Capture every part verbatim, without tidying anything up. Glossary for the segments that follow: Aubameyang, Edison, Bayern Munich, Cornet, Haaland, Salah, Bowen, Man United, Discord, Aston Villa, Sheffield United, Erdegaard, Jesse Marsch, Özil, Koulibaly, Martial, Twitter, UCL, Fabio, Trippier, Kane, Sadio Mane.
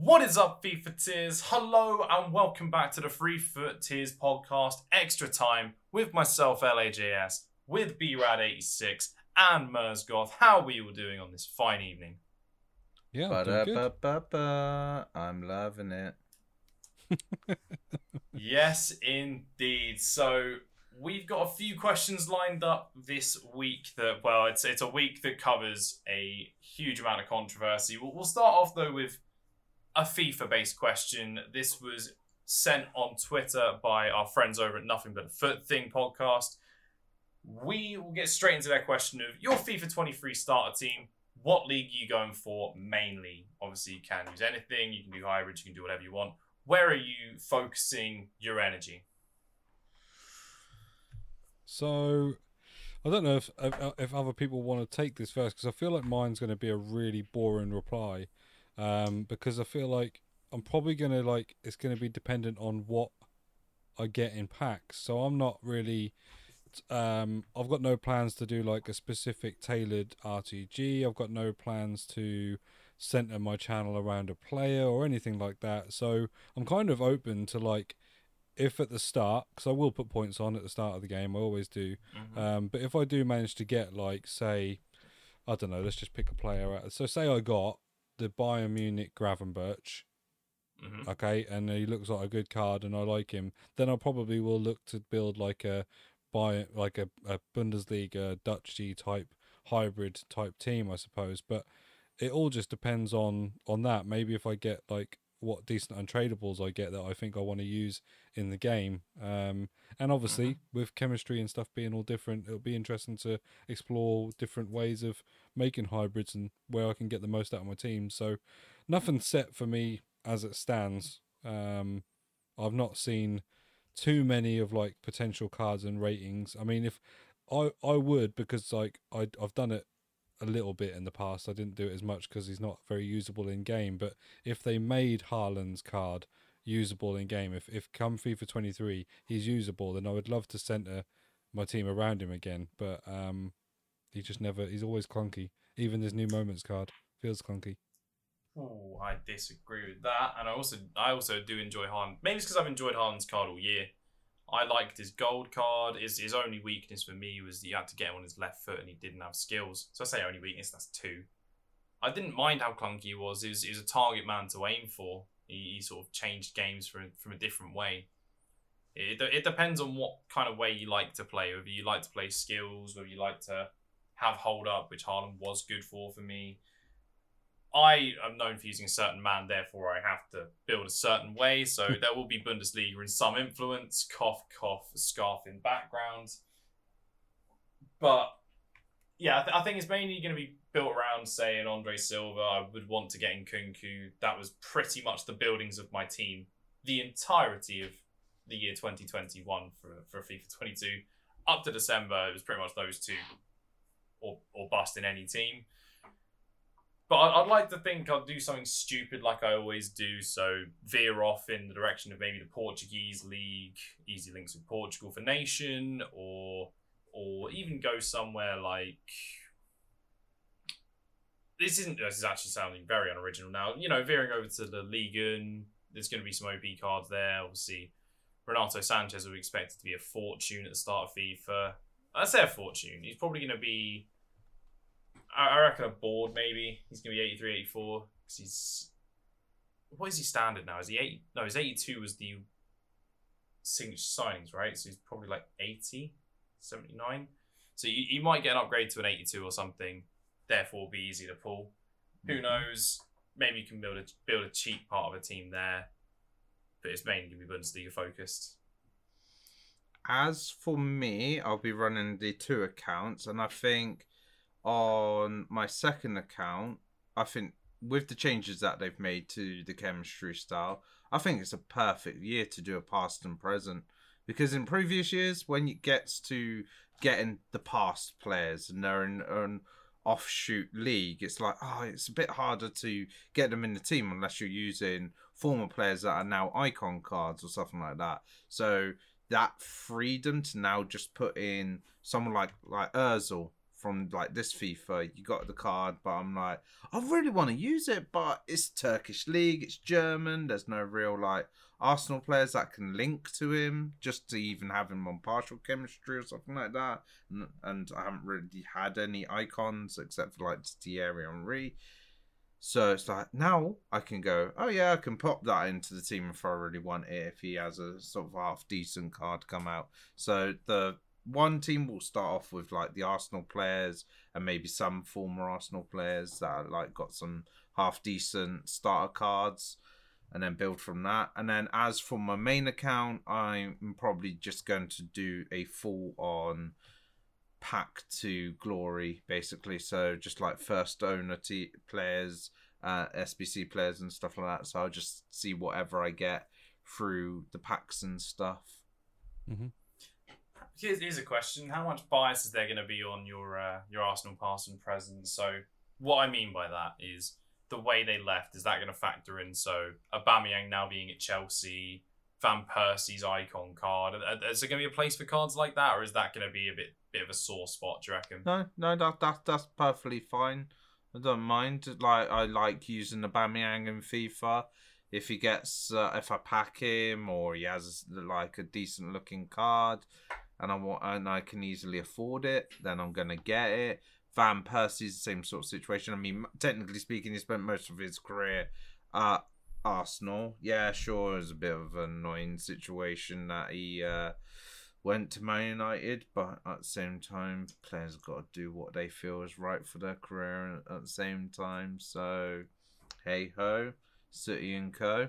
What is up, FIFA Tears? Hello and welcome back to the Free Foot Tears podcast, Extra Time, with myself, L A J S, with B Rad eighty-six and Merzgoth. How are we all doing on this fine evening? Yeah, I'm doing good. I'm loving it. Yes, indeed. So we've got a few questions lined up this week that, well, it's it's a week that covers a huge amount of controversy. We'll, we'll start off, though, with a FIFA-based question. This was sent on Twitter by our friends over at Nothing But a Foot Thing podcast. We will get straight into that question of your FIFA twenty-three starter team. What league are you going for mainly? Obviously, you can use anything. You can do hybrids. You can do whatever you want. Where are you focusing your energy? So, I don't know if if other people want to take this first, because I feel like mine's going to be a really boring reply, um, because I feel like I'm probably going to, like, it's going to be dependent on what I get in packs. So I'm not really... Um, I've got no plans to do like a specific tailored R T G. I've got no plans to center my channel around a player or anything like that. So I'm kind of open to, like, if at the start, because I will put points on at the start of the game, I always do. Mm-hmm. Um, but if I do manage to get, like, say, I don't know, let's just pick a player out. So say I got the Bayern Munich Gravenberch. Mm-hmm. Okay, and he looks like a good card and I like him. Then I probably will look to build like a by like a, a Bundesliga Dutchy type hybrid type team, I suppose. But it all just depends on on that. Maybe if I get like what decent untradeables I get that I think I want to use in the game, um and obviously with chemistry and stuff being all different, it'll be interesting to explore different ways of making hybrids and where I can get the most out of my team. So nothing set for me as it stands. um I've not seen too many of like potential cards and ratings. I mean, if I I would, because like I I've done it a little bit in the past. I didn't do it as much because he's not very usable in game. But if they made Haaland's card usable in game, if if come FIFA twenty-three he's usable, then I would love to centre my team around him again. But um, he just never. He's always clunky. Even this new moments card feels clunky. Oh, I disagree with that, and I also I also do enjoy Haaland. Maybe it's because I've enjoyed Haaland's card all year. I liked his gold card. His his only weakness for me was that you had to get him on his left foot, and he didn't have skills. So I say only weakness. That's two. I didn't mind how clunky he was. He was, he was a target man to aim for. He, he sort of changed games from from a different way. It it depends on what kind of way you like to play. Whether you like to play skills, whether you like to have hold up, which Haaland was good for for me. I am known for using a certain man, therefore I have to build a certain way. So there will be Bundesliga in some influence. Cough, cough, scarf in background. But yeah, I, th- I think it's mainly going to be built around, say, an Andre Silva. I would want to get in Nkunku. That was pretty much the buildings of my team the entirety of the year twenty twenty-one for for FIFA twenty-two up to December. It was pretty much those two, or or bust in any team. But I'd like to think I'll do something stupid like I always do, so veer off in the direction of maybe the Portuguese league, easy links with Portugal for nation, or or even go somewhere like... This isn't. This is actually sounding very unoriginal now. You know, veering over to the Liga, there's going to be some O P cards there. Obviously, Renato Sanchez will be expected to be a fortune at the start of FIFA. I say a fortune. He's probably going to be... I reckon a board, maybe. He's going to be eighty-three, eighty-four. Because he's... What is he standard now? Is he eighty? No, his eighty-two was the signature signings, right? So he's probably like eighty, seventy-nine. So you, you might get an upgrade to an eighty-two or something. Therefore, it'll be easy to pull. Mm-hmm. Who knows? Maybe you can build a, build a cheap part of a team there. But it's mainly going to be Bundesliga focused. As for me, I'll be running the two accounts. And I think... on my second account, I think with the changes that they've made to the chemistry style, I think it's a perfect year to do a past and present. Because in previous years, when it gets to getting the past players and they're in an offshoot league, it's like, oh, it's a bit harder to get them in the team unless you're using former players that are now icon cards or something like that. So that freedom to now just put in someone like, like Özil, from like this FIFA, you got the card, but I'm like, I really want to use it, but it's Turkish league, it's German, there's no real like Arsenal players that can link to him just to even have him on partial chemistry or something like that. And, and I haven't really had any icons except for like Thierry Henry. So it's like, now I can go, oh yeah, I can pop that into the team if I really want it, if he has a sort of half-decent card come out. So the one team will start off with like the Arsenal players and maybe some former Arsenal players that are, like got some half-decent starter cards, and then build from that. And then as for my main account, I'm probably just going to do a full-on pack to glory, basically. So just like first owner t- players, uh, S B C players and stuff like that. So I'll just see whatever I get through the packs and stuff. Mm-hmm. Here's, here's a question. How much bias is there going to be on your uh, your Arsenal past and present? So what I mean by that is the way they left, is that going to factor in? So Aubameyang now being at Chelsea, Van Persie's icon card. Is there going to be a place for cards like that, or is that going to be a bit bit of a sore spot, do you reckon? No, no, that, that that's perfectly fine. I don't mind. Like I like using Aubameyang in FIFA. If he gets, uh, if I pack him, or he has like a decent looking card, and I want, and I can easily afford it, then I'm gonna get it. Van Persie's the same sort of situation. I mean, technically speaking, he spent most of his career at Arsenal. Yeah, sure, it was a bit of an annoying situation that he uh, went to Man United, but at the same time, players have got to do what they feel is right for their career at the same time. So, hey-ho, City and co.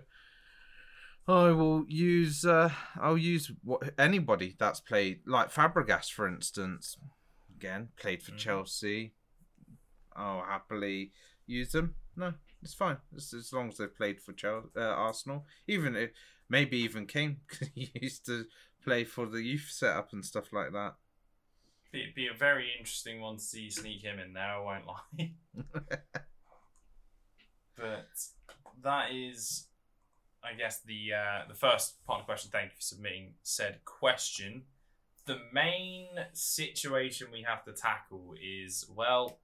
I will use, uh, I'll use what, anybody that's played, like Fabregas, for instance. Again, played for mm-hmm. Chelsea. I'll happily use them. No, it's fine. It's, as long as they've played for Chelsea, uh, Arsenal. Even if, maybe even Kane, because he used to play for the youth setup and stuff like that. It'd be a very interesting one to see sneak him in there, I won't lie. But that is, I guess, the uh, the first part of the question. Thank you for submitting said question. The main situation we have to tackle is, well,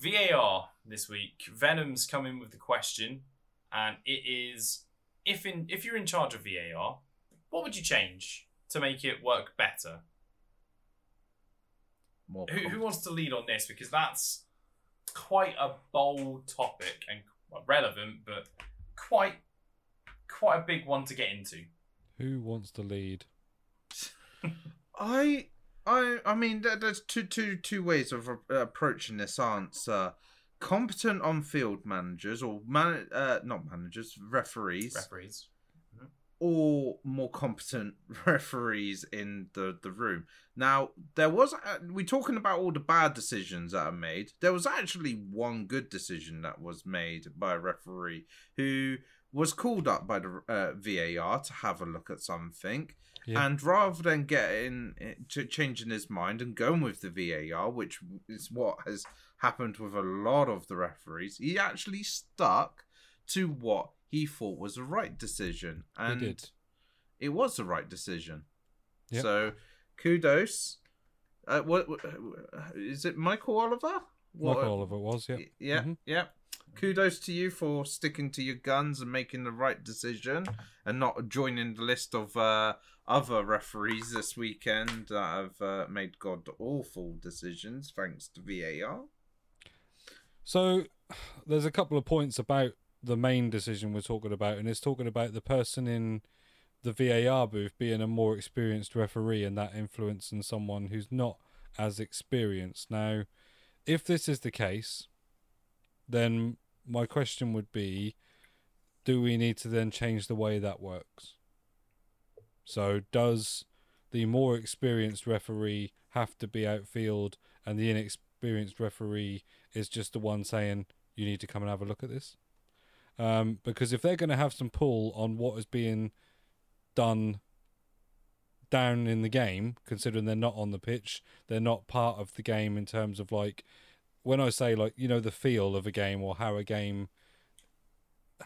V A R this week. Venom's come in with the question, and it is, if in if you're in charge of V A R, what would you change to make it work better? More who, who wants to lead on this? Because that's quite a bold topic and relevant, but quite quite a big one to get into. Who wants to lead? I, I, I mean, there's two, two, two ways of approaching this answer. Competent on-field managers, or man, uh, not managers, referees, referees, mm-hmm. or more competent referees in the, the room. Now, there was uh, we're talking about all the bad decisions that are made. There was actually one good decision that was made by a referee who was called up by the uh, V A R to have a look at something. Yeah. And rather than getting to changing his mind and going with the V A R, which is what has happened with a lot of the referees, he actually stuck to what he thought was the right decision. And he did. It was the right decision. Yep. So kudos. Uh, what, what is it, Michael Oliver? What, Michael Oliver was, yeah. Yeah, mm-hmm. yeah. Kudos to you for sticking to your guns and making the right decision and not joining the list of uh, other referees this weekend that have uh, made god-awful decisions thanks to V A R. So there's a couple of points about the main decision we're talking about, and it's talking about the person in the V A R booth being a more experienced referee and that influencing someone who's not as experienced. Now, if this is the case, then my question would be, do we need to then change the way that works? So does the more experienced referee have to be outfield and the inexperienced referee is just the one saying, you need to come and have a look at this? Um, because if they're going to have some pull on what is being done down in the game, considering they're not on the pitch, they're not part of the game in terms of like, when I say like, you know, the feel of a game or how a game,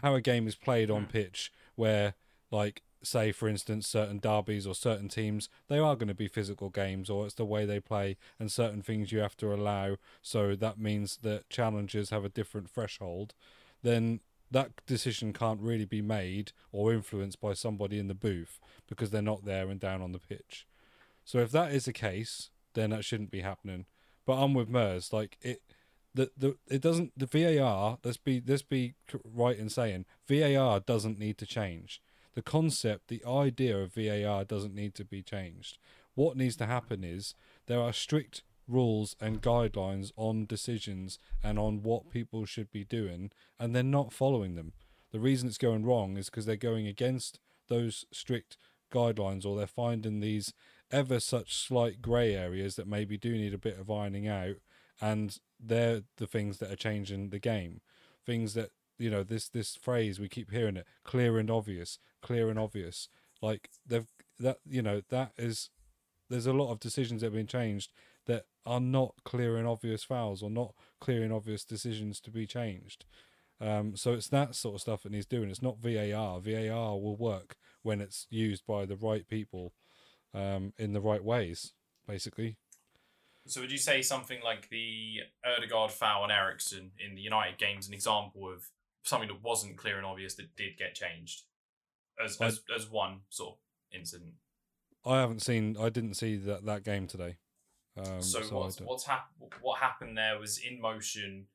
how a game is played on pitch, where like say, for instance, certain derbies or certain teams, they are going to be physical games, or it's the way they play and certain things you have to allow. So that means that challenges have a different threshold. Then that decision can't really be made or influenced by somebody in the booth because they're not there and down on the pitch. So if that is the case, then that shouldn't be happening. But I'm with Mers. Like it, the the it doesn't. The V A R. Let's be let's be right in saying V A R doesn't need to change. The concept, the idea of V A R doesn't need to be changed. What needs to happen is there are strict rules and guidelines on decisions and on what people should be doing, and they're not following them. The reason it's going wrong is because they're going against those strict guidelines, or they're finding these ever such slight grey areas that maybe do need a bit of ironing out, and they're the things that are changing the game. Things that, you know, this this phrase, we keep hearing it, clear and obvious, clear and obvious. Like, they've that, you know, that is, there's a lot of decisions that have been changed that are not clear and obvious fouls or not clear and obvious decisions to be changed. Um, so it's that sort of stuff that needs doing. It's not V A R. V A R will work when it's used by the right people um, in the right ways, basically. So would you say something like the Erdegaard foul on Ericsson in the United game's an example of something that wasn't clear and obvious that did get changed as as, as one sort of incident? I haven't seen, I didn't see that, that game today. Um, so, so what's, what's hap- what happened there was in motion.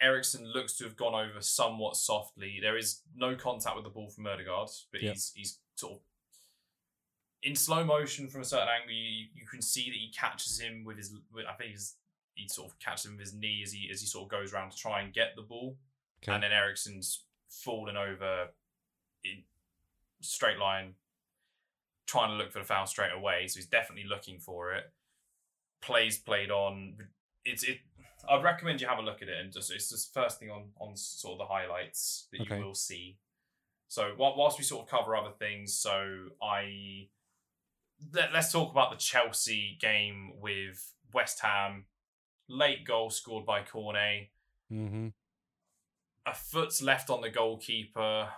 Ericsson looks to have gone over somewhat softly. There is no contact with the ball from Erdegaard, but yeah. he's he's sort of in slow motion from a certain angle. You, you can see that he catches him with his, with, I think he's, he sort of catches him with his knee as he as he sort of goes around to try and get the ball. Okay. And then Ericsson's fallen over in straight line, trying to look for the foul straight away. So he's definitely looking for it. Plays played on. It's it. I'd recommend you have a look at it, and just it's just first thing on on sort of the highlights that okay. you will see. So whilst we sort of cover other things, so I let, let's talk about the Chelsea game with West Ham. Late goal scored by Cornet. Mm-hmm. A foot's left on the goalkeeper.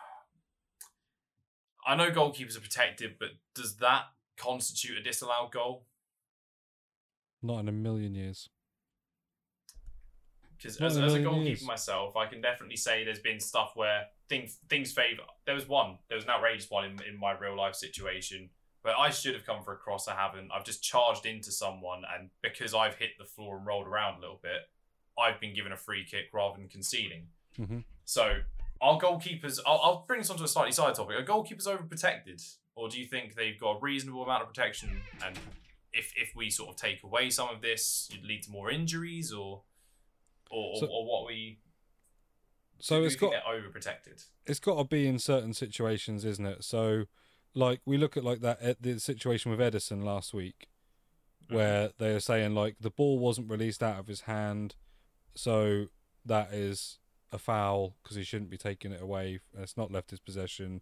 I know goalkeepers are protected, but does that constitute a disallowed goal? Not in a million years. Because as, as a goalkeeper years. myself, I can definitely say there's been stuff where things things favour. There was one. There was an outrageous one in, in my real life situation where I should have come for a cross. I haven't. I've just charged into someone, and because I've hit the floor and rolled around a little bit, I've been given a free kick rather than conceding. Mm-hmm. So are goalkeepers, I'll, I'll bring this onto a slightly side topic, are goalkeepers overprotected, or do you think they've got a reasonable amount of protection, and if if we sort of take away some of this, it'd lead to more injuries, or or, so, or what we so it's got overprotected? It's got to be in certain situations, isn't it? So like we look at like that at the situation with Edison last week, where mm-hmm. they are saying like the ball wasn't released out of his hand, so that is a foul because he shouldn't be taking it away. It's not left his possession.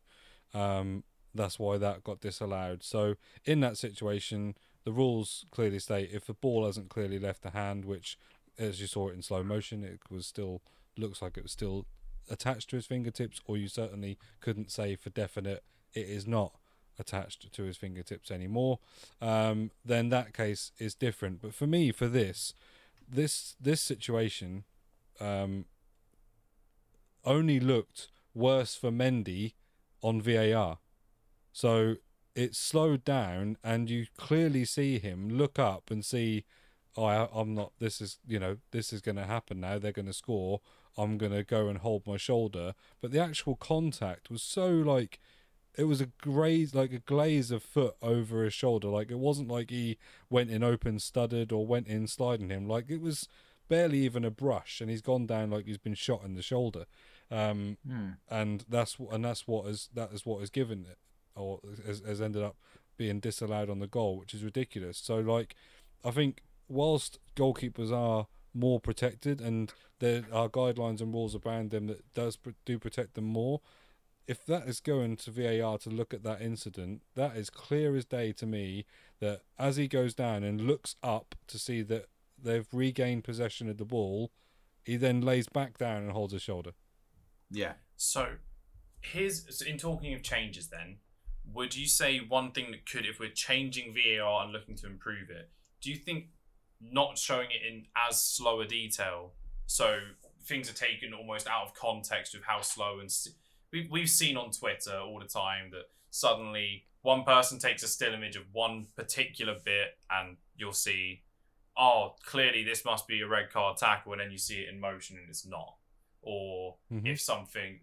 Um, that's why that got disallowed. So in that situation, the rules clearly state if the ball hasn't clearly left the hand, which as you saw it in slow motion, it was still looks like it was still attached to his fingertips, or you certainly couldn't say for definite it is not attached to his fingertips anymore. Um, then that case is different. But for me, for this, this this situation. Um, only looked worse for Mendy on V A R. So it slowed down and you clearly see him look up and see, oh, I, I'm not, this is, you know, this is going to happen now. They're going to score. I'm going to go and hold my shoulder. But the actual contact was so like, it was a graze, like a glaze of foot over his shoulder. Like it wasn't like he went in open studded or went in sliding him. Like it was barely even a brush, and he's gone down like he's been shot in the shoulder. Um, mm. and that's and that's what is that is what is given it, or has, has ended up being disallowed on the goal, which is ridiculous. So like, I think whilst goalkeepers are more protected and there are guidelines and rules around them that does do protect them more, if that is going to V A R to look at that incident, that is clear as day to me that as he goes down and looks up to see that they've regained possession of the ball, he then lays back down and holds his shoulder. Yeah. So, here's so in talking of changes then, would you say one thing that could, if we're changing V A R and looking to improve it, do you think not showing it in as slow a detail, so things are taken almost out of context with how slow, and we we've seen on Twitter all the time that suddenly one person takes a still image of one particular bit and you'll see, oh, clearly this must be a red card tackle, and then you see it in motion and it's not. Or mm-hmm. if something...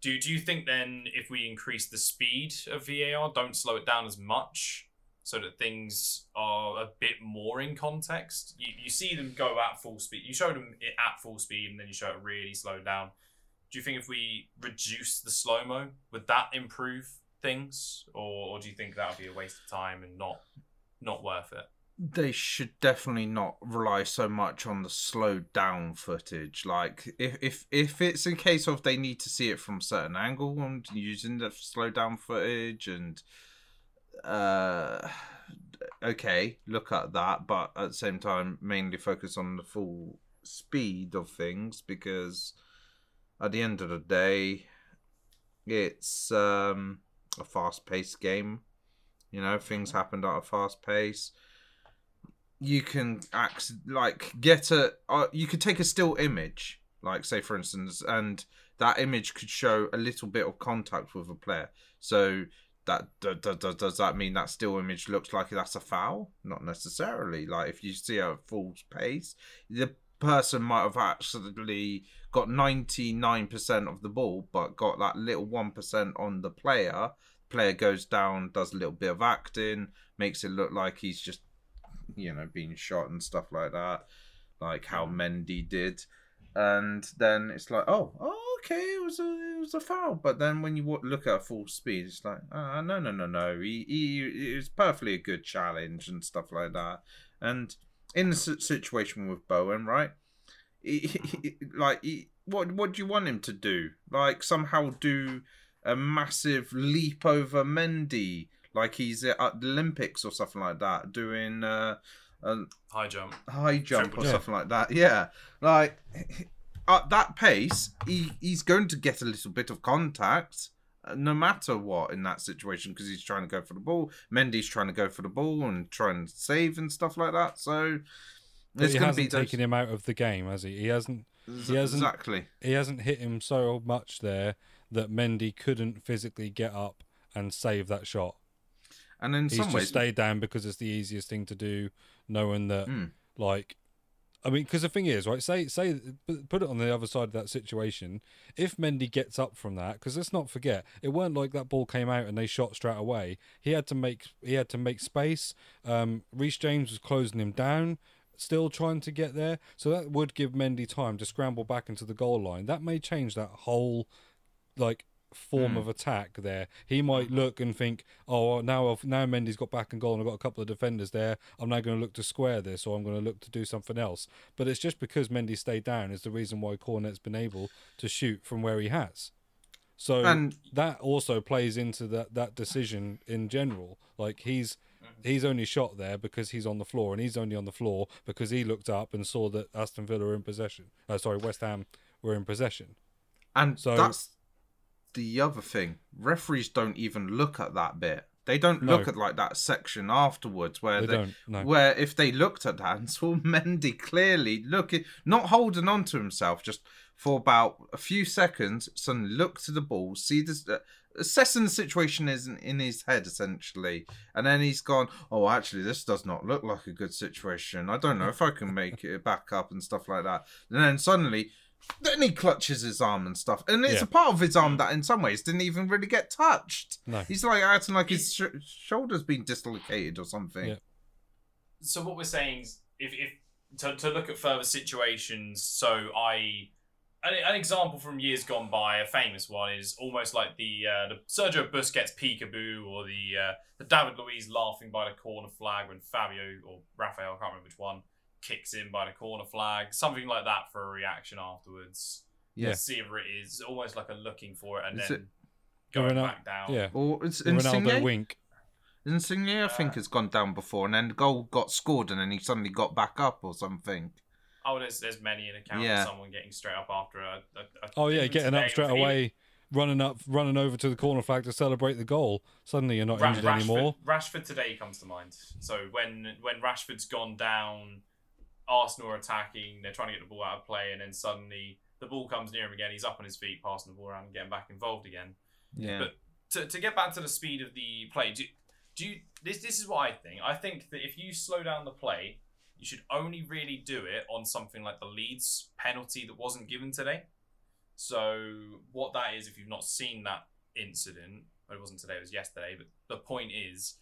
Do do you think then if we increase the speed of V A R, don't slow it down as much so that things are a bit more in context? You you see them go at full speed. You show them it at full speed and then you show it really slowed down. Do you think if we reduce the slow-mo, would that improve things? Or, or do you think that would be a waste of time and not not worth it? They should definitely not rely so much on the slow down footage. Like if if if it's in case of they need to see it from a certain angle and using the slow down footage, and uh okay, look at that, but at the same time mainly focus on the full speed of things, because at the end of the day it's um a fast paced game. You know, things happened at a fast pace. You can act like get a uh, you could take a still image, like say for instance, and that image could show a little bit of contact with a player. So that d- d- d- does that mean that still image looks like that's a foul? Not necessarily. Like if you see a full pace, the person might have actually got ninety-nine percent of the ball, but got that little one percent on the player. Player goes down, does a little bit of acting, makes it look like he's just, you know, being shot and stuff like that, like how Mendy did, and then it's like, oh, oh, okay, it was a, it was a foul. But then when you look at full speed, it's like, ah, oh, no, no, no, no, he, he, it was perfectly a good challenge and stuff like that. And in the situation with Bowen, right, he, he, like, he, what, what do you want him to do? Like somehow do a massive leap over Mendy? Like he's at the Olympics or something like that, doing uh, a high jump, high jump or something like that. Yeah, like at that pace, he, he's going to get a little bit of contact, uh, no matter what in that situation, because he's trying to go for the ball. Mendy's trying to go for the ball and try and save and stuff like that. So it's going to be those... taking him out of the game, has he? He hasn't. He hasn't exactly. He hasn't hit him so much there that Mendy couldn't physically get up and save that shot. And in he's some just ways, stayed down because it's the easiest thing to do, knowing that, mm. like, I mean, because the thing is, right, say, say, put it on the other side of that situation. If Mendy gets up from that, because let's not forget, it weren't like that ball came out and they shot straight away. He had to make, he had to make space. Um, Reece James was closing him down, still trying to get there. So that would give Mendy time to scramble back into the goal line. That may change that whole, like, form mm. of attack there. He might look and think, oh, now I've, now Mendy's got back and goal and I've got a couple of defenders there, I'm now going to look to square this, or I'm going to look to do something else. But it's just because Mendy stayed down is the reason why Cornet's been able to shoot from where he has. So and... that also plays into that, that decision in general. Like he's he's only shot there because he's on the floor, and he's only on the floor because he looked up and saw that Aston Villa were in possession. Uh, sorry, West Ham were in possession. And so that's the other thing, referees don't even look at that bit. They don't no. look at like that section afterwards where they, they don't, no. where if they looked at that and saw Mendy clearly looking, not holding on to himself, just for about a few seconds, suddenly look to the ball, see this, uh, assessing the situation is in, in his head essentially, and then he's gone, oh, actually this does not look like a good situation. I don't know if I can make it back up and stuff like that. And then suddenly. Then he clutches his arm and stuff. And it's yeah. a part of his arm that in some ways didn't even really get touched. No. He's like acting like his sh- shoulder's been dislocated or something. Yeah. So what we're saying is if, if to, to look at further situations, so I... An, an example from years gone by, a famous one, is almost like the, uh, the Sergio Busquets peekaboo, or the, uh, the David Luiz laughing by the corner flag when Fabio or Raphael, I can't remember which one, kicks in by the corner flag, something like that for a reaction afterwards. Yeah. Let's see if it is almost like a looking for it and is then it, going Ronaldo, back down. Yeah. Or it's Ronaldo Insigne? wink. Insigne, I uh, think, has gone down before, and then the goal got scored, and then he suddenly got back up or something. Oh, there's there's many an account yeah. of someone getting straight up after a. a, a oh yeah, getting up straight away. running up, running over to the corner flag to celebrate the goal. Suddenly you're not Ra- injured Rashford, anymore. Rashford today comes to mind. So when when Rashford's gone down, Arsenal are attacking, they're trying to get the ball out of play, and then suddenly the ball comes near him again, he's up on his feet, passing the ball around and getting back involved again. Yeah. But to to get back to the speed of the play, do, do you, this this is what I think. I think that if you slow down the play, you should only really do it on something like the Leeds penalty that wasn't given today. So what that is, if you've not seen that incident, it wasn't today, it was yesterday, but the point is,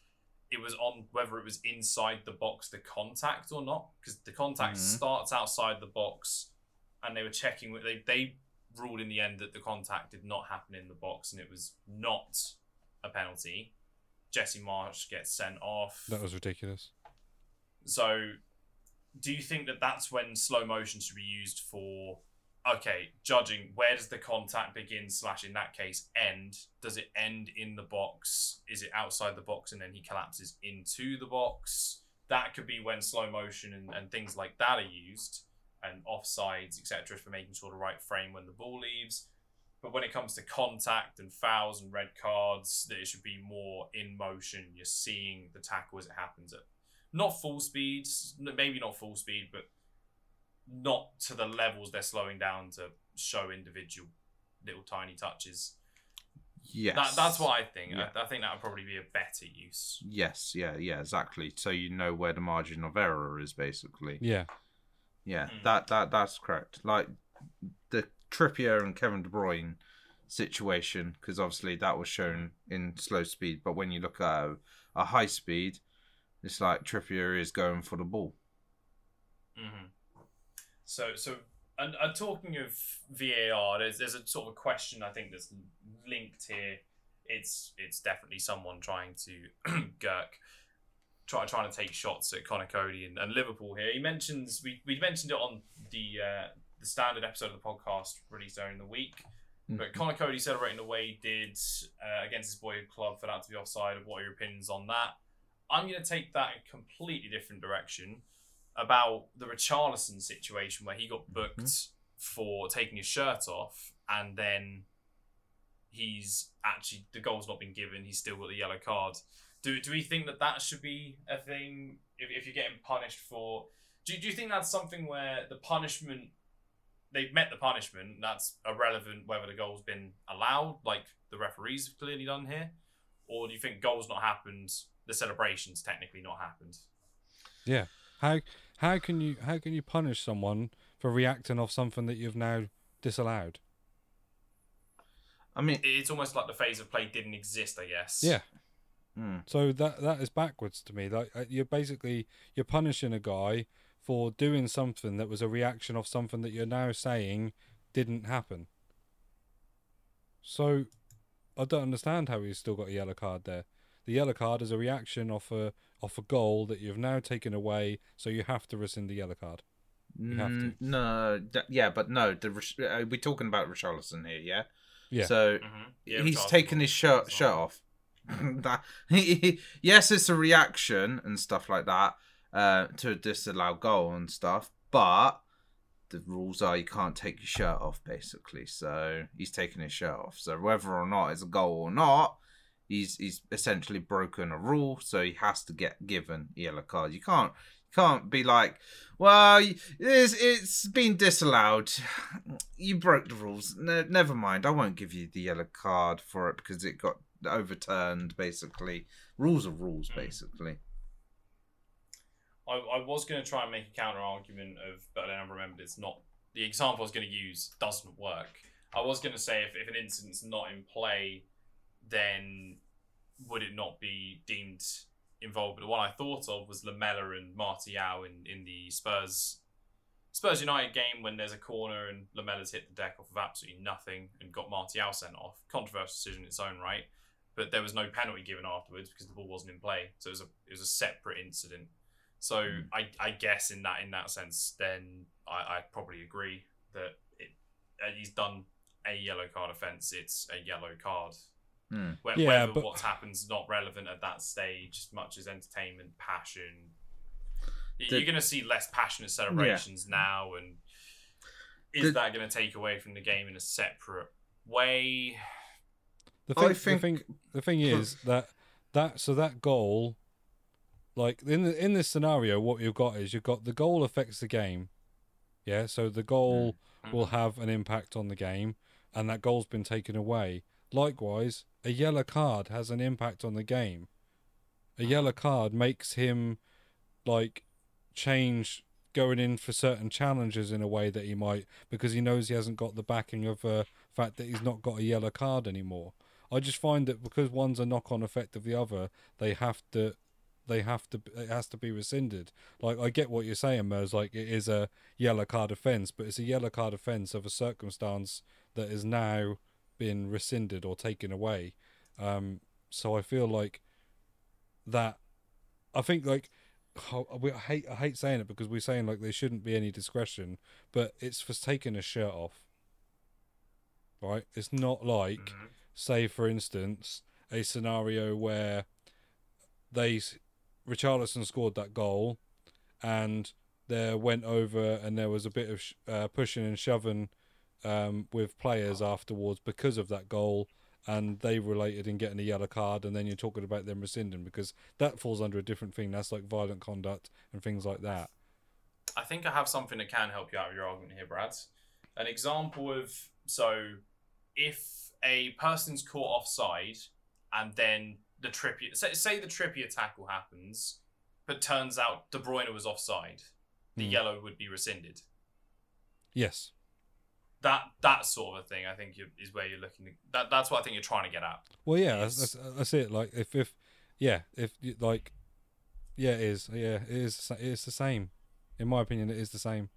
it was on whether it was inside the box, the contact or not, because the contact mm-hmm. starts outside the box, and they were checking, they they ruled in the end that the contact did not happen in the box, and it was not a penalty. Jesse Marsch gets sent off. That was ridiculous. So do you think that that's when slow motion should be used for, okay, judging, where does the contact begin slash, in that case, end? Does it end in the box? Is it outside the box and then he collapses into the box? That could be when slow motion and, and things like that are used, and offsides, et cetera, for making sure the right frame when the ball leaves. But when it comes to contact and fouls and red cards, that it should be more in motion. You're seeing the tackle as it happens at not full speed, maybe not full speed, but not to the levels they're slowing down to show individual little tiny touches. Yes. That, that's what I think. Yeah. I, I think that would probably be a better use. Yes, yeah, yeah, exactly. So you know where the margin of error is, basically. Yeah. Yeah, mm. that, that that's correct. Like the Trippier and Kevin De Bruyne situation, because obviously that was shown in slow speed, but when you look at a, a high speed, it's like Trippier is going for the ball. Mm-hmm. So, so and, and talking of V A R, there's there's a sort of question I think that's linked here. It's it's definitely someone trying to gurk, try, trying to take shots at Conor Cody and, and Liverpool here. He mentions, we, we mentioned it on the uh, the standard episode of the podcast released during the week, mm-hmm. but Conor Cody celebrating the way he did uh, against his boyhood club for that to be offside. What are your opinions on that? I'm going to take that in a completely different direction, about the Richarlison situation where he got booked mm-hmm. for taking his shirt off, and then he's actually, the goal's not been given, he's still got the yellow card. Do do we think that that should be a thing if, if you're getting punished for... Do, do you think that's something where the punishment, they've met the punishment, that's irrelevant whether the goal's been allowed, like the referees have clearly done here? Or do you think goal's not happened, the celebration's technically not happened? Yeah. How how can you how can you punish someone for reacting off something that you've now disallowed? I mean, it's almost like the phase of play didn't exist, I guess. Yeah. Mm. So that that is backwards to me. Like you're basically you're punishing a guy for doing something that was a reaction off something that you're now saying didn't happen. So I don't understand how he's still got a yellow card there. The yellow card is a reaction off a off a goal that you've now taken away, so you have to rescind the yellow card. You have to. No, th- yeah, but no, the uh, we're talking about Richarlison here, yeah. Yeah. So mm-hmm. yeah, he's taken his shirt shirt off. that, he, he, yes, it's a reaction and stuff like that uh, to a disallowed goal and stuff, but the rules are you can't take your shirt off, basically. So he's taken his shirt off. So whether or not it's a goal or not, He's he's essentially broken a rule, so he has to get given yellow card. You can't you can't be like, well, it's it's been disallowed. You broke the rules. No, never mind. I won't give you the yellow card for it because it got overturned. Basically, rules are rules. Basically, I I was going to try and make a counter argument of, but then I remembered it's not the example I was going to use doesn't work. I was going to say if if an incident's not in play, then would it not be deemed involved? But the one I thought of was Lamella and Martial in, in the Spurs Spurs United game when there's a corner and Lamella's hit the deck off of absolutely nothing and got Martial sent off. Controversial decision in its own right, but there was no penalty given afterwards because the ball wasn't in play. So it was a it was a separate incident. So mm. I I guess in that in that sense, then I I'd probably agree that it, he's done a yellow card offence. It's a yellow card. Hmm. Whether yeah, but... what's happened is not relevant at that stage as much as entertainment, passion. You're the... going to see less passionate celebrations yeah. now, and is the... that going to take away from the game in a separate way. The thing, I think... the thing, the thing is that that so that goal, like in the, in this scenario, what you've got is you've got the goal affects the game. Yeah, so the goal mm-hmm. will have an impact on the game, and that goal's been taken away. Likewise, a yellow card has an impact on the game. A yellow card makes him like change going in for certain challenges in a way that he might, because he knows he hasn't got the backing of the uh, fact that he's not got a yellow card anymore. I just find that because one's a knock-on effect of the other, they have to. They have to. It has to be rescinded. Like, I get what you're saying, Merz. Like, it is a yellow card offence, but it's a yellow card offence of a circumstance that has now been rescinded or taken away. Um, so I feel like that. I think like oh, we I hate. I hate saying it because we're saying like there shouldn't be any discretion, but it's for taking a shirt off. Right? It's not like, mm-hmm. say for instance, a scenario where they. Richarlison scored that goal, and there went over, and there was a bit of sh- uh, pushing and shoving um, with players afterwards because of that goal, and they related in getting a yellow card, and then you're talking about them rescinding because that falls under a different thing. That's like violent conduct and things like that. I think I have something that can help you out with your argument here, Brad. An example of, so if a person's caught offside and then the Trippier, say, say the Trippier tackle happens, but turns out De Bruyne was offside, the mm. yellow would be rescinded. Yes, that that sort of thing I think is where you're looking. To, that that's what I think you're trying to get at. Well, yeah, that's, that's, that's it. Like if if yeah if like yeah it is yeah it is it is the same. In my opinion, it is the same.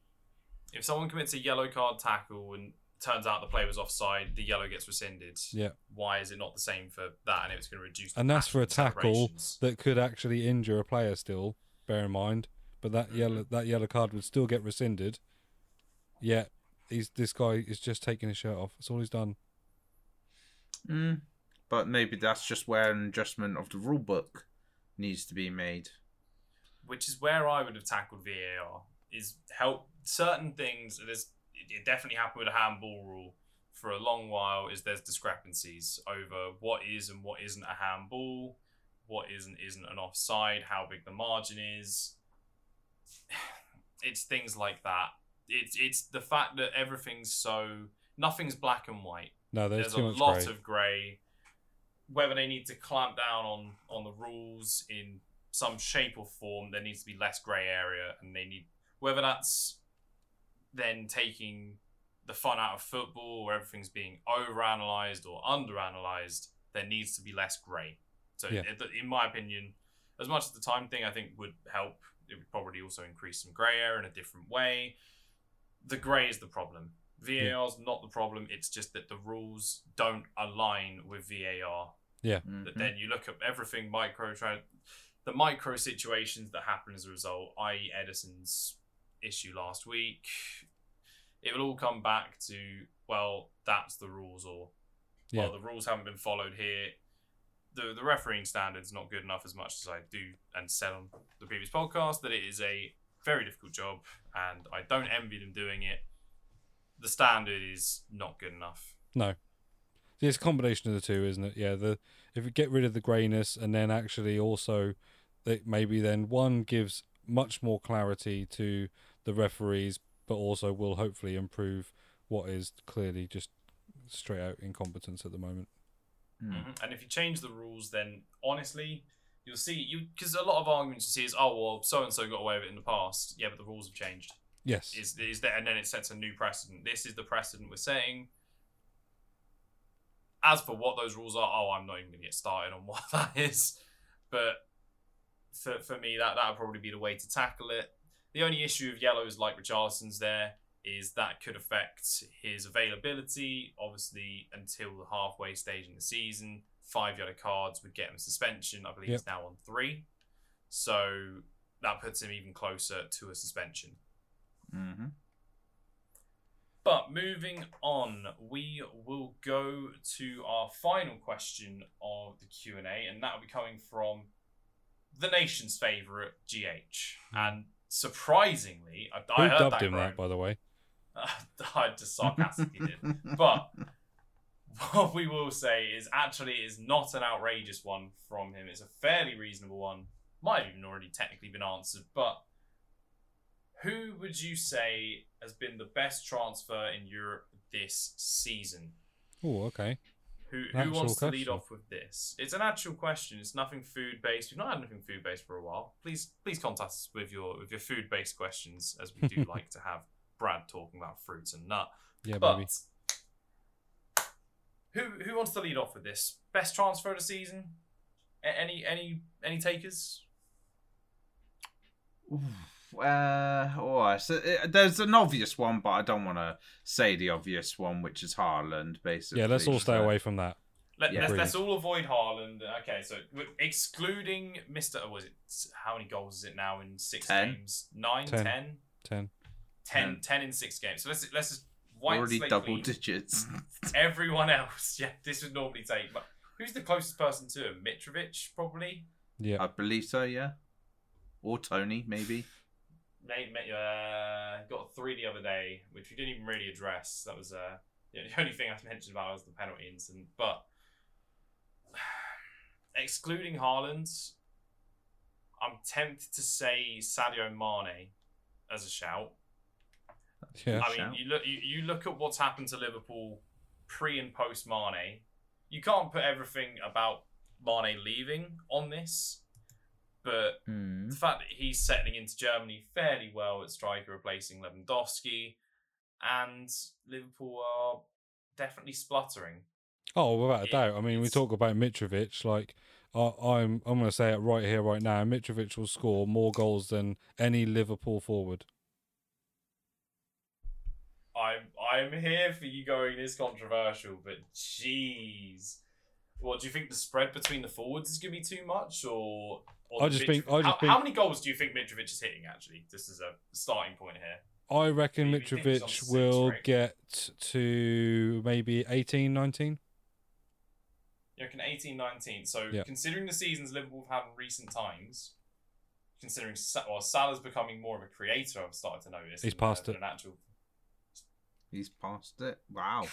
If someone commits a yellow card tackle and turns out the play was offside, the yellow gets rescinded. Yeah. Why is it not the same for that? And it's going to reduce. And that's for a tackle that could actually injure a player still, bear in mind. But that mm-hmm. yellow that yellow card would still get rescinded. Yeah, he's this guy is just taking his shirt off. That's all he's done. Mm. But maybe that's just where an adjustment of the rule book needs to be made. Which is where I would have tackled V A R, is help certain things. There's It definitely happened with a handball rule for a long while, is there's discrepancies over what is and what isn't a handball, what isn't isn't an offside, how big the margin is. It's things like that. It's it's the fact that everything's so... Nothing's black and white. No, there's, there's too a much lot gray. of grey. Whether they need to clamp down on, on the rules in some shape or form, there needs to be less grey area, and they need... Whether that's... then taking the fun out of football, where everything's being overanalyzed or underanalyzed, there needs to be less grey. So, yeah. in my opinion, as much as the time thing I think would help, it would probably also increase some grey area in a different way. The grey is the problem. V A R's yeah. not the problem. It's just that the rules don't align with V A R. Yeah. Mm-hmm. But then you look at everything micro, the micro situations that happen as a result, that is, Edison's issue last week, it will all come back to, well, that's the rules, or yeah. well, the rules haven't been followed here, the the refereeing standard's not good enough, as much as I do and said on the previous podcast that it is a very difficult job and I don't envy them doing it. The standard is not good enough. No, it's a combination of the two, isn't it? Yeah, the if you get rid of the greyness, and then actually also that maybe then one gives much more clarity to the referees, but also will hopefully improve what is clearly just straight out incompetence at the moment. Mm-hmm. And if you change the rules, then honestly, you'll see you because a lot of arguments you see is, oh well, so and so got away with it in the past. Yeah, but the rules have changed. Yes, is is there, and then it sets a new precedent. This is the precedent we're setting. As for what those rules are, oh, I'm not even going to get started on what that is, but. For for me, that that would probably be the way to tackle it. The only issue of yellows like Richarlison's there is that could affect his availability. Obviously, until the halfway stage in the season, five yellow cards would get him suspension. I believe yep. he's now on three. So that puts him even closer to a suspension. Mm-hmm. But moving on, we will go to our final question of the Q and A, and that will be coming from... the nation's favourite, G H. And surprisingly, I, I heard that. Who dubbed him that, by the way? I just sarcastically did. But What we will say is actually it is not an outrageous one from him. It's a fairly reasonable one. Might have even already technically been answered, but who would you say has been the best transfer in Europe this season? Oh, okay. Who who wants to lead off with this? It's an actual question. It's nothing food based. We've not had anything food based for a while. Please please contact us with your with your food based questions, as we do like to have Brad talking about fruits and nut. Yeah, but baby. Who who wants to lead off with this? Best transfer of the season? Any any any takers? Ooh. Uh, all right. So it, there's an obvious one, but I don't want to say the obvious one, which is Haaland, basically. Yeah, let's all stay so, away from that. Let, yeah. let's, let's all avoid Haaland. Okay, so excluding Mister Was it how many goals is it now in six ten. games? Nine, ten, ten, ten, ten, ten, ten in six games. So let's let's just white already double digits. Everyone else, yeah, this would normally take. But who's the closest person to him? Mitrovic, probably. Yeah, I believe so. Yeah, or Tony, maybe. Uh, got three the other day, which we didn't even really address. That was uh, the only thing I mentioned about was the penalty incident. But excluding Haaland, I'm tempted to say Sadio Mane as a shout. Yeah, I mean, shout. you look you, you look at what's happened to Liverpool pre and post Mane. You can't put everything about Mane leaving on this. But mm. the fact that he's settling into Germany fairly well at striker, replacing Lewandowski, and Liverpool are definitely spluttering. Oh, without it, a doubt. I mean, we talk about Mitrovic. Like, I, I'm, I'm going to say it right here, right now. Mitrovic will score more goals than any Liverpool forward. I'm, I'm here for you going this controversial, but jeez, what do you think the spread between the forwards is going to be too much, or? I just, think, I just how, think. How many goals do you think Mitrovic is hitting? Actually, this is a starting point here. I reckon maybe Mitrovic will six, get to maybe eighteen, nineteen. You reckon eighteen, nineteen? So yeah. Considering the seasons Liverpool have had in recent times, considering well, Salah's becoming more of a creator, I've started to notice. He's past it. An actual... He's past it. Wow.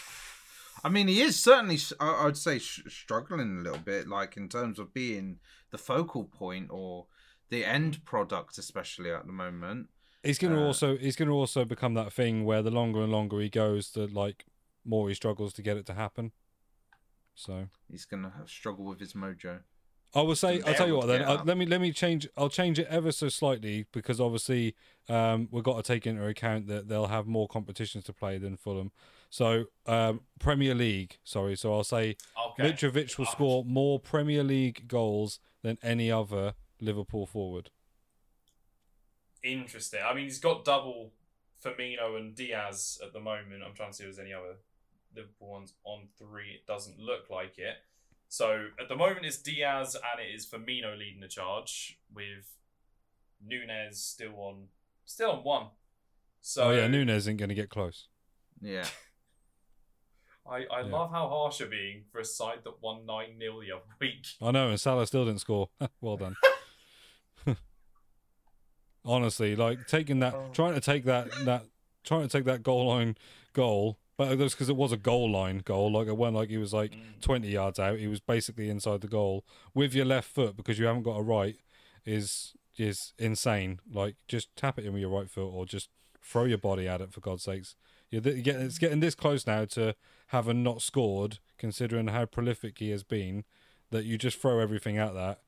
I mean, he is certainly, I would say, sh- struggling a little bit, like in terms of being the focal point or the end product, especially at the moment. He's going to uh, also he's going to also become that thing where the longer and longer he goes, the like more he struggles to get it to happen. So he's going to struggle with his mojo. I will say, I'll tell you what then. I, let me let me change. I'll change it ever so slightly because obviously um, we've got to take into account that they'll have more competitions to play than Fulham. So um, Premier League, sorry. So I'll say okay. Mitrovic will oh. score more Premier League goals than any other Liverpool forward. Interesting. I mean, he's got double Firmino and Diaz at the moment. I'm trying to see if there's any other Liverpool ones on three. It doesn't look like it. So, at the moment, it's Diaz and it is Firmino leading the charge with Nunez still on still on one. So, oh, yeah, Nunez isn't going to get close. Yeah. I, I yeah. love how harsh you're being for a side that won nine nil the other week. I know, and Salah still didn't score. Well done. Honestly, like, taking that, oh. trying to take that, that, trying to take that goal line goal. But it was because it was a goal line goal. Like it went like he was like mm. twenty yards out. He was basically inside the goal with your left foot because you haven't got a right. Is is insane. Like just tap it in with your right foot or just throw your body at it for God's sakes. You're th- you get, it's getting this close now to having not scored, considering how prolific he has been. That you just throw everything at that.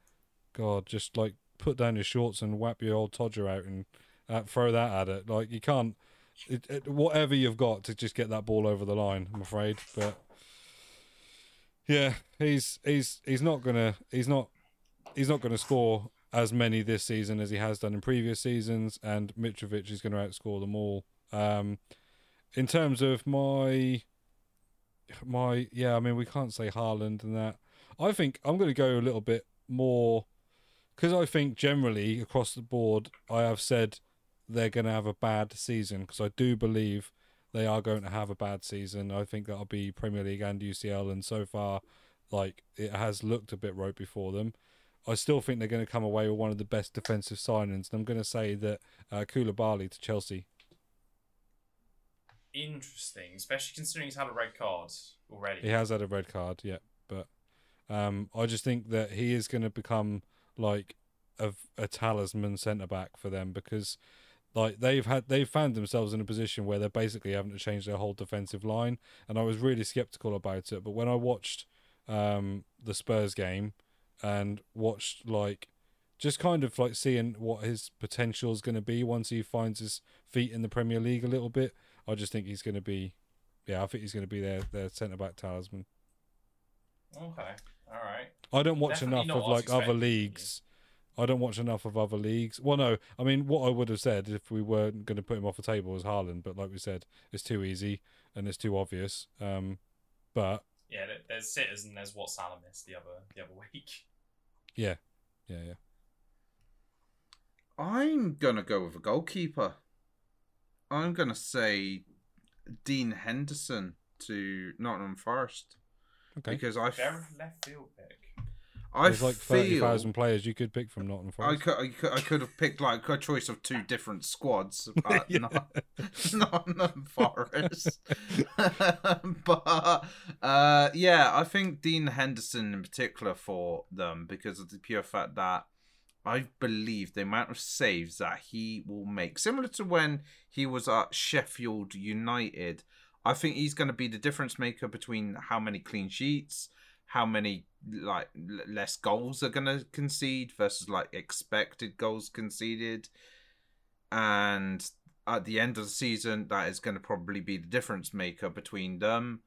God, just like put down your shorts and whap your old todger out and uh, throw that at it. Like you can't. It, it, whatever you've got to just get that ball over the line, I'm afraid. But yeah, he's he's he's not gonna he's not he's not gonna score as many this season as he has done in previous seasons, and Mitrovic is gonna outscore them all. Um, in terms of my my yeah, I mean we can't say Haaland and that. I think I'm gonna go a little bit more because I think generally across the board I have said they're going to have a bad season because I do believe they are going to have a bad season. I think that'll be Premier League and U C L, and so far, like it has looked a bit rope before them. I still think they're going to come away with one of the best defensive signings, and I'm going to say that uh, Koulibaly to Chelsea. Interesting, especially considering he's had a red card. already. He has had a red card, yeah. But um, I just think that he is going to become like a, a talisman centre back for them, because like they've had they've found themselves in a position where they're basically having to change their whole defensive line. And I was really sceptical about it, but when I watched um, the Spurs game and watched like. Just kind of like seeing what his potential is going to be once he finds his feet in the Premier League a little bit. I just think he's going to be, yeah, I think he's going to be their, their centre-back talisman. Okay, all right. I don't watch Definitely enough of like other leagues. You. I don't watch enough of other leagues. Well, no, I mean, what I would have said if we weren't going to put him off the table is Haaland, but like we said, it's too easy and it's too obvious. Um, but yeah, there's sitters and there's what Salah missed the other the other week. Yeah, yeah, yeah. I'm going to go with a goalkeeper. I'm going to say Dean Henderson to Nottingham Forest. Okay. Because I f- left field pick. I There's like thirty thousand players you could pick from Nottingham Forest. I could, I could, I could have picked like a choice of two different squads, but yeah. not Nottingham Forest. but uh, yeah, I think Dean Henderson in particular for them, because of the pure fact that I believe the amount of saves that he will make, similar to when he was at Sheffield United, I think he's going to be the difference maker between how many clean sheets, how many like less goals are going to concede versus like expected goals conceded, and at the end of the season, that is going to probably be the difference maker between them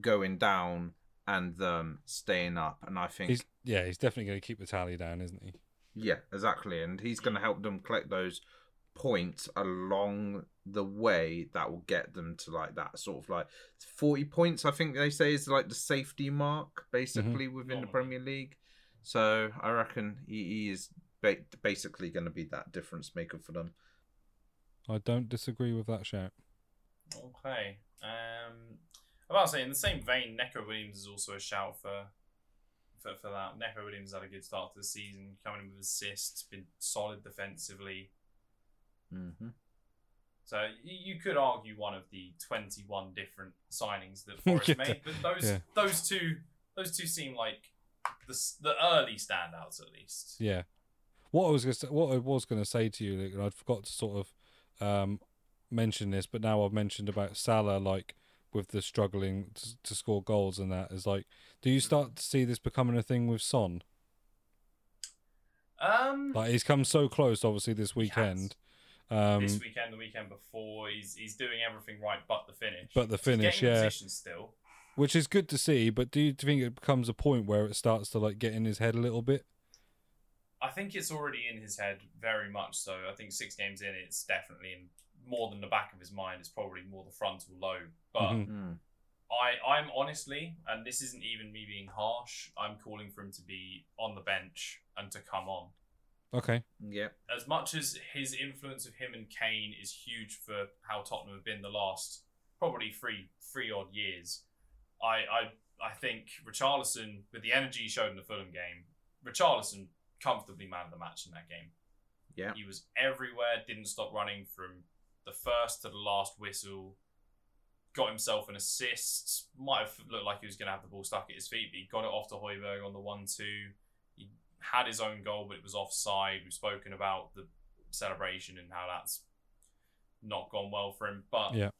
going down and them staying up. And I think he's, yeah, he's definitely going to keep the tally down, isn't he? Yeah, exactly. And he's going to help them collect those points along the way that will get them to like that sort of like forty points, I think they say, is like the safety mark basically mm-hmm. within oh. the Premier League. So I reckon he is basically going to be that difference maker for them. I don't disagree with that shout. Okay. Um, I was about to say, in the same vein, Neco Williams is also a shout for... For, for that. Neco Williams had a good start to the season, coming in with assists, been solid defensively. Mm-hmm. So you, you could argue one of the twenty-one different signings that Forest yeah. made, but those yeah. those two those two seem like the the early standouts at least. Yeah. What I was gonna say, what I was gonna say to you, Luke, and I forgot to sort of um, mention this, but now I've mentioned about Salah, like. With the struggling to, to score goals and that is like, do you start to see this becoming a thing with Son? Um, like he's come so close, obviously this weekend. Um, this weekend, the weekend before, he's he's doing everything right, but the finish. But the finish, yeah. Position still, which is good to see. But do you think it becomes a point where it starts to like get in his head a little bit? I think it's already in his head very much. So I think six games in, it's definitely in. More than the back of his mind, it's probably more the frontal lobe. But mm-hmm. I, I'm honestly, and this isn't even me being harsh, I'm calling for him to be on the bench and to come on. Okay. Yeah. As much as his influence of him and Kane is huge for how Tottenham have been the last probably three three odd years, I I, I think Richarlison, with the energy he showed in the Fulham game, Richarlison comfortably man of the match in that game. Yeah. He was everywhere, didn't stop running from the first to the last whistle, got himself an assist. Might have looked like he was going to have the ball stuck at his feet, but he got it off to Højbjerg on the one two. He had his own goal, but it was offside. We've spoken about the celebration and how that's not gone well for him. But yeah,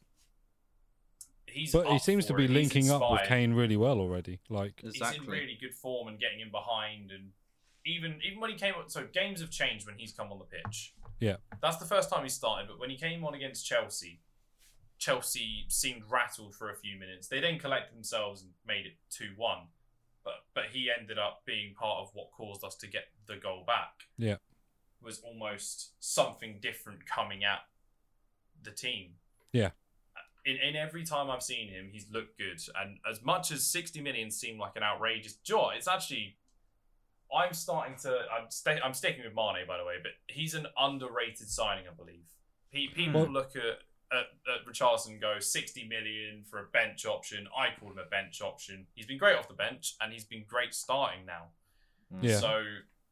he's but he seems to be linking up with Kane really well already. Like exactly. He's in really good form and getting him behind, and even even when he came up. So games have changed when he's come on the pitch. Yeah, that's the first time he started, but when he came on against Chelsea, Chelsea seemed rattled for a few minutes. They then collected themselves and made it two one, but but he ended up being part of what caused us to get the goal back. Yeah, it was almost something different coming at the team. Yeah, in in every time I've seen him, he's looked good. And as much as sixty million seemed like an outrageous joy, it's actually. I'm starting to. I'm, st- I'm sticking with Mane, by the way, but he's an underrated signing, I believe. He, people well, look at, at, at Richarlison and go sixty million for a bench option. I call him a bench option. He's been great off the bench, and he's been great starting now. Yeah. So,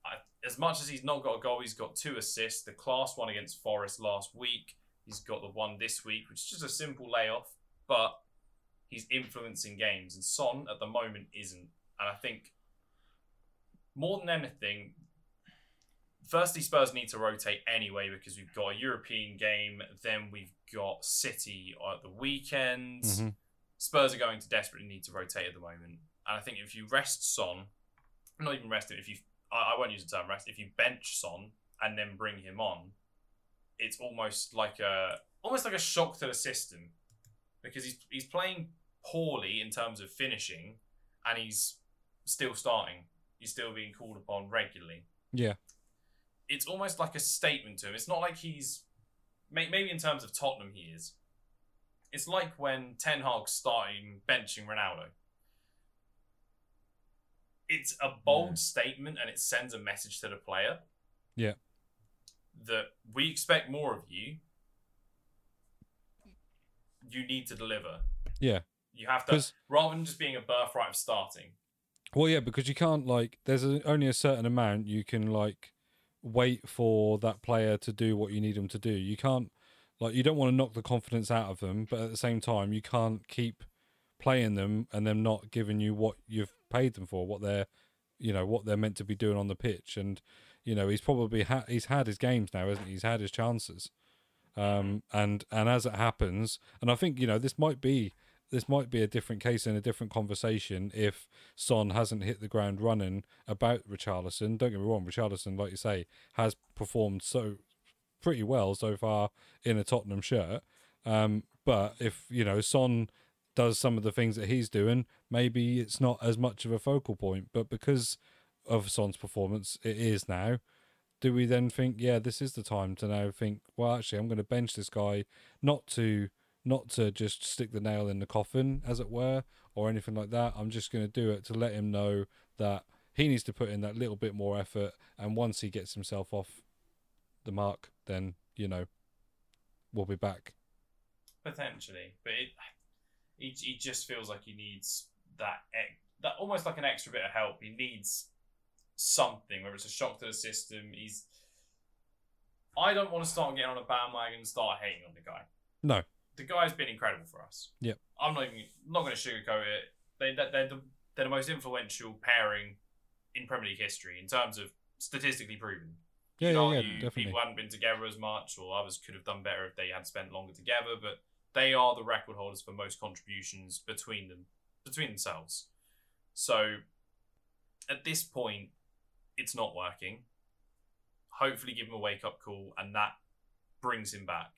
I, as much as he's not got a goal, he's got two assists. The class one against Forest last week. He's got the one this week, which is just a simple layoff. But he's influencing games, and Son at the moment isn't. And I think more than anything, firstly, Spurs need to rotate anyway because we've got a European game, then we've got City at the weekend. Mm-hmm. Spurs are going to desperately need to rotate at the moment. And I think if you rest Son, not even rest him, if you, I, I won't use the term rest, if you bench Son and then bring him on, it's almost like a almost like a shock to the system because he's he's playing poorly in terms of finishing, and he's still starting. He's still being called upon regularly. Yeah, it's almost like a statement to him. It's not like he's maybe in terms of Tottenham he is. It's like when Ten Hag starting benching Ronaldo. It's a bold yeah. statement, and it sends a message to the player. Yeah. That we expect more of you. You need to deliver. Yeah. You have to, rather than just being a birthright of starting. Well, yeah, because you can't, like, there's a, only a certain amount you can, like, wait for that player to do what you need them to do. You can't, like, you don't want to knock the confidence out of them, but at the same time, you can't keep playing them and them not giving you what you've paid them for, what they're, you know, what they're meant to be doing on the pitch. And, you know, he's probably ha- he's had his games now, hasn't he? He's had his chances. Um, and and as it happens, and I think, you know, this might be this might be a different case and a different conversation if Son hasn't hit the ground running about Richarlison. Don't get me wrong, Richarlison, like you say, has performed so pretty well so far in a Tottenham shirt. Um, but if, you know, Son does some of the things that he's doing, maybe it's not as much of a focal point. But because of Son's performance, it is now. Do we then think, yeah, this is the time to now think, well, actually, I'm going to bench this guy, not to not to just stick the nail in the coffin, as it were, or anything like that. I'm just going to do it to let him know that he needs to put in that little bit more effort. And once he gets himself off the mark, then, you know, we'll be back. Potentially. But it... He he just feels like he needs that that almost like an extra bit of help. He needs something, whether it's a shock to the system. He's. I don't want to start getting on a bandwagon and start hating on the guy. No, the guy's been incredible for us. Yep, I'm not even not going to sugarcoat it. They they're the, they're the most influential pairing in Premier League history in terms of statistically proven. Yeah, you know, yeah, yeah, you, definitely. People hadn't been together as much, or others could have done better if they had spent longer together, but. They are the record holders for most contributions between them, between themselves. So, at this point, it's not working. Hopefully, give him a wake up call, and that brings him back.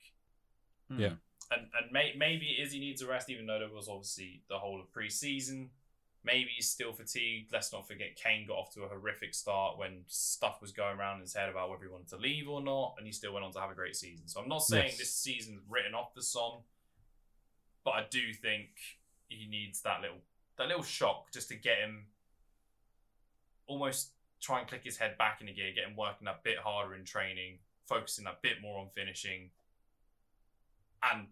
Yeah, and and may, maybe it is he needs a rest, even though there was obviously the whole of pre-season. Maybe he's still fatigued. Let's not forget Kane got off to a horrific start when stuff was going around in his head about whether he wanted to leave or not, and he still went on to have a great season. So I'm not saying yes. this season's written off for Son. But I do think he needs that little that little shock just to get him almost try and click his head back in the gear, get him working that bit harder in training, focusing that bit more on finishing. And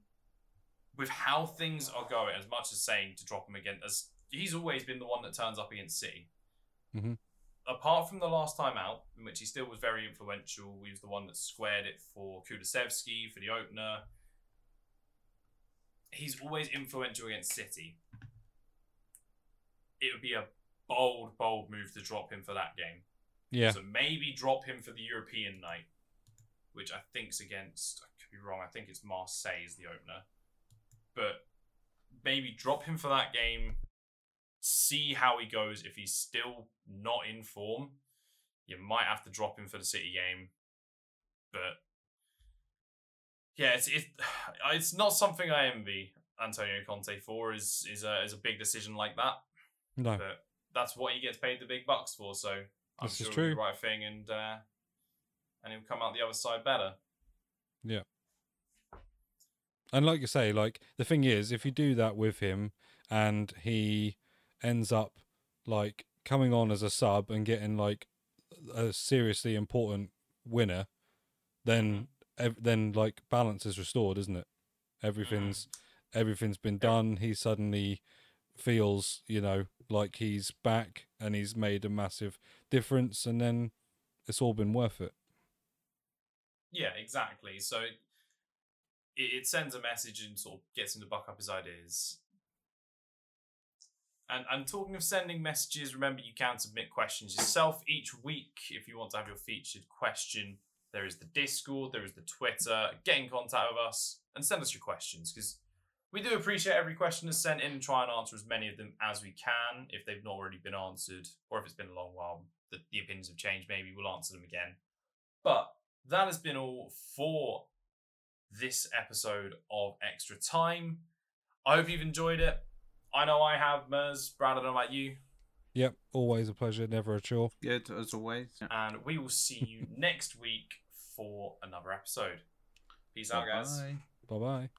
with how things are going, as much as saying to drop him again, as he's always been the one that turns up against City. Mm-hmm. Apart from the last time out, in which he still was very influential, he was the one that squared it for Kulusevski for the opener. He's always influential against City. It would be a bold, bold move to drop him for that game. Yeah. So maybe drop him for the European night, which I think's against. I could be wrong. I think it's Marseille is the opener, but maybe drop him for that game. See how he goes. If he's still not in form, you might have to drop him for the City game, but. Yeah, it's it, it's not something I envy Antonio Conte for. Is is a is a big decision like that. No, but that's what he gets paid the big bucks for. So I'm this sure he'll do the right thing, and uh, and he'll come out the other side better. Yeah, and like you say, like the thing is, if you do that with him, and he ends up like coming on as a sub and getting like a seriously important winner, then. Mm-hmm. Then like balance is restored, isn't it? Everything's mm. everything's been done. He suddenly feels, you know, like he's back and he's made a massive difference, and then it's all been worth it. Yeah, exactly. So it, it sends a message and sort of gets him to buck up his ideas. And, and talking of sending messages, remember you can submit questions yourself each week if you want to have your featured question. There is the Discord, there is the Twitter. Get in contact with us and send us your questions, because we do appreciate every question that's sent in and try and answer as many of them as we can. If they've not already been answered, or if it's been a long while, the, the opinions have changed, maybe we'll answer them again. But that has been all for this episode of Extra Time. I hope you've enjoyed it. I know I have, Mers. Brad, I don't know about you. Yep, always a pleasure, never a chore. Good, as always. And we will see you next week for another episode. Peace out, guys. Bye-bye.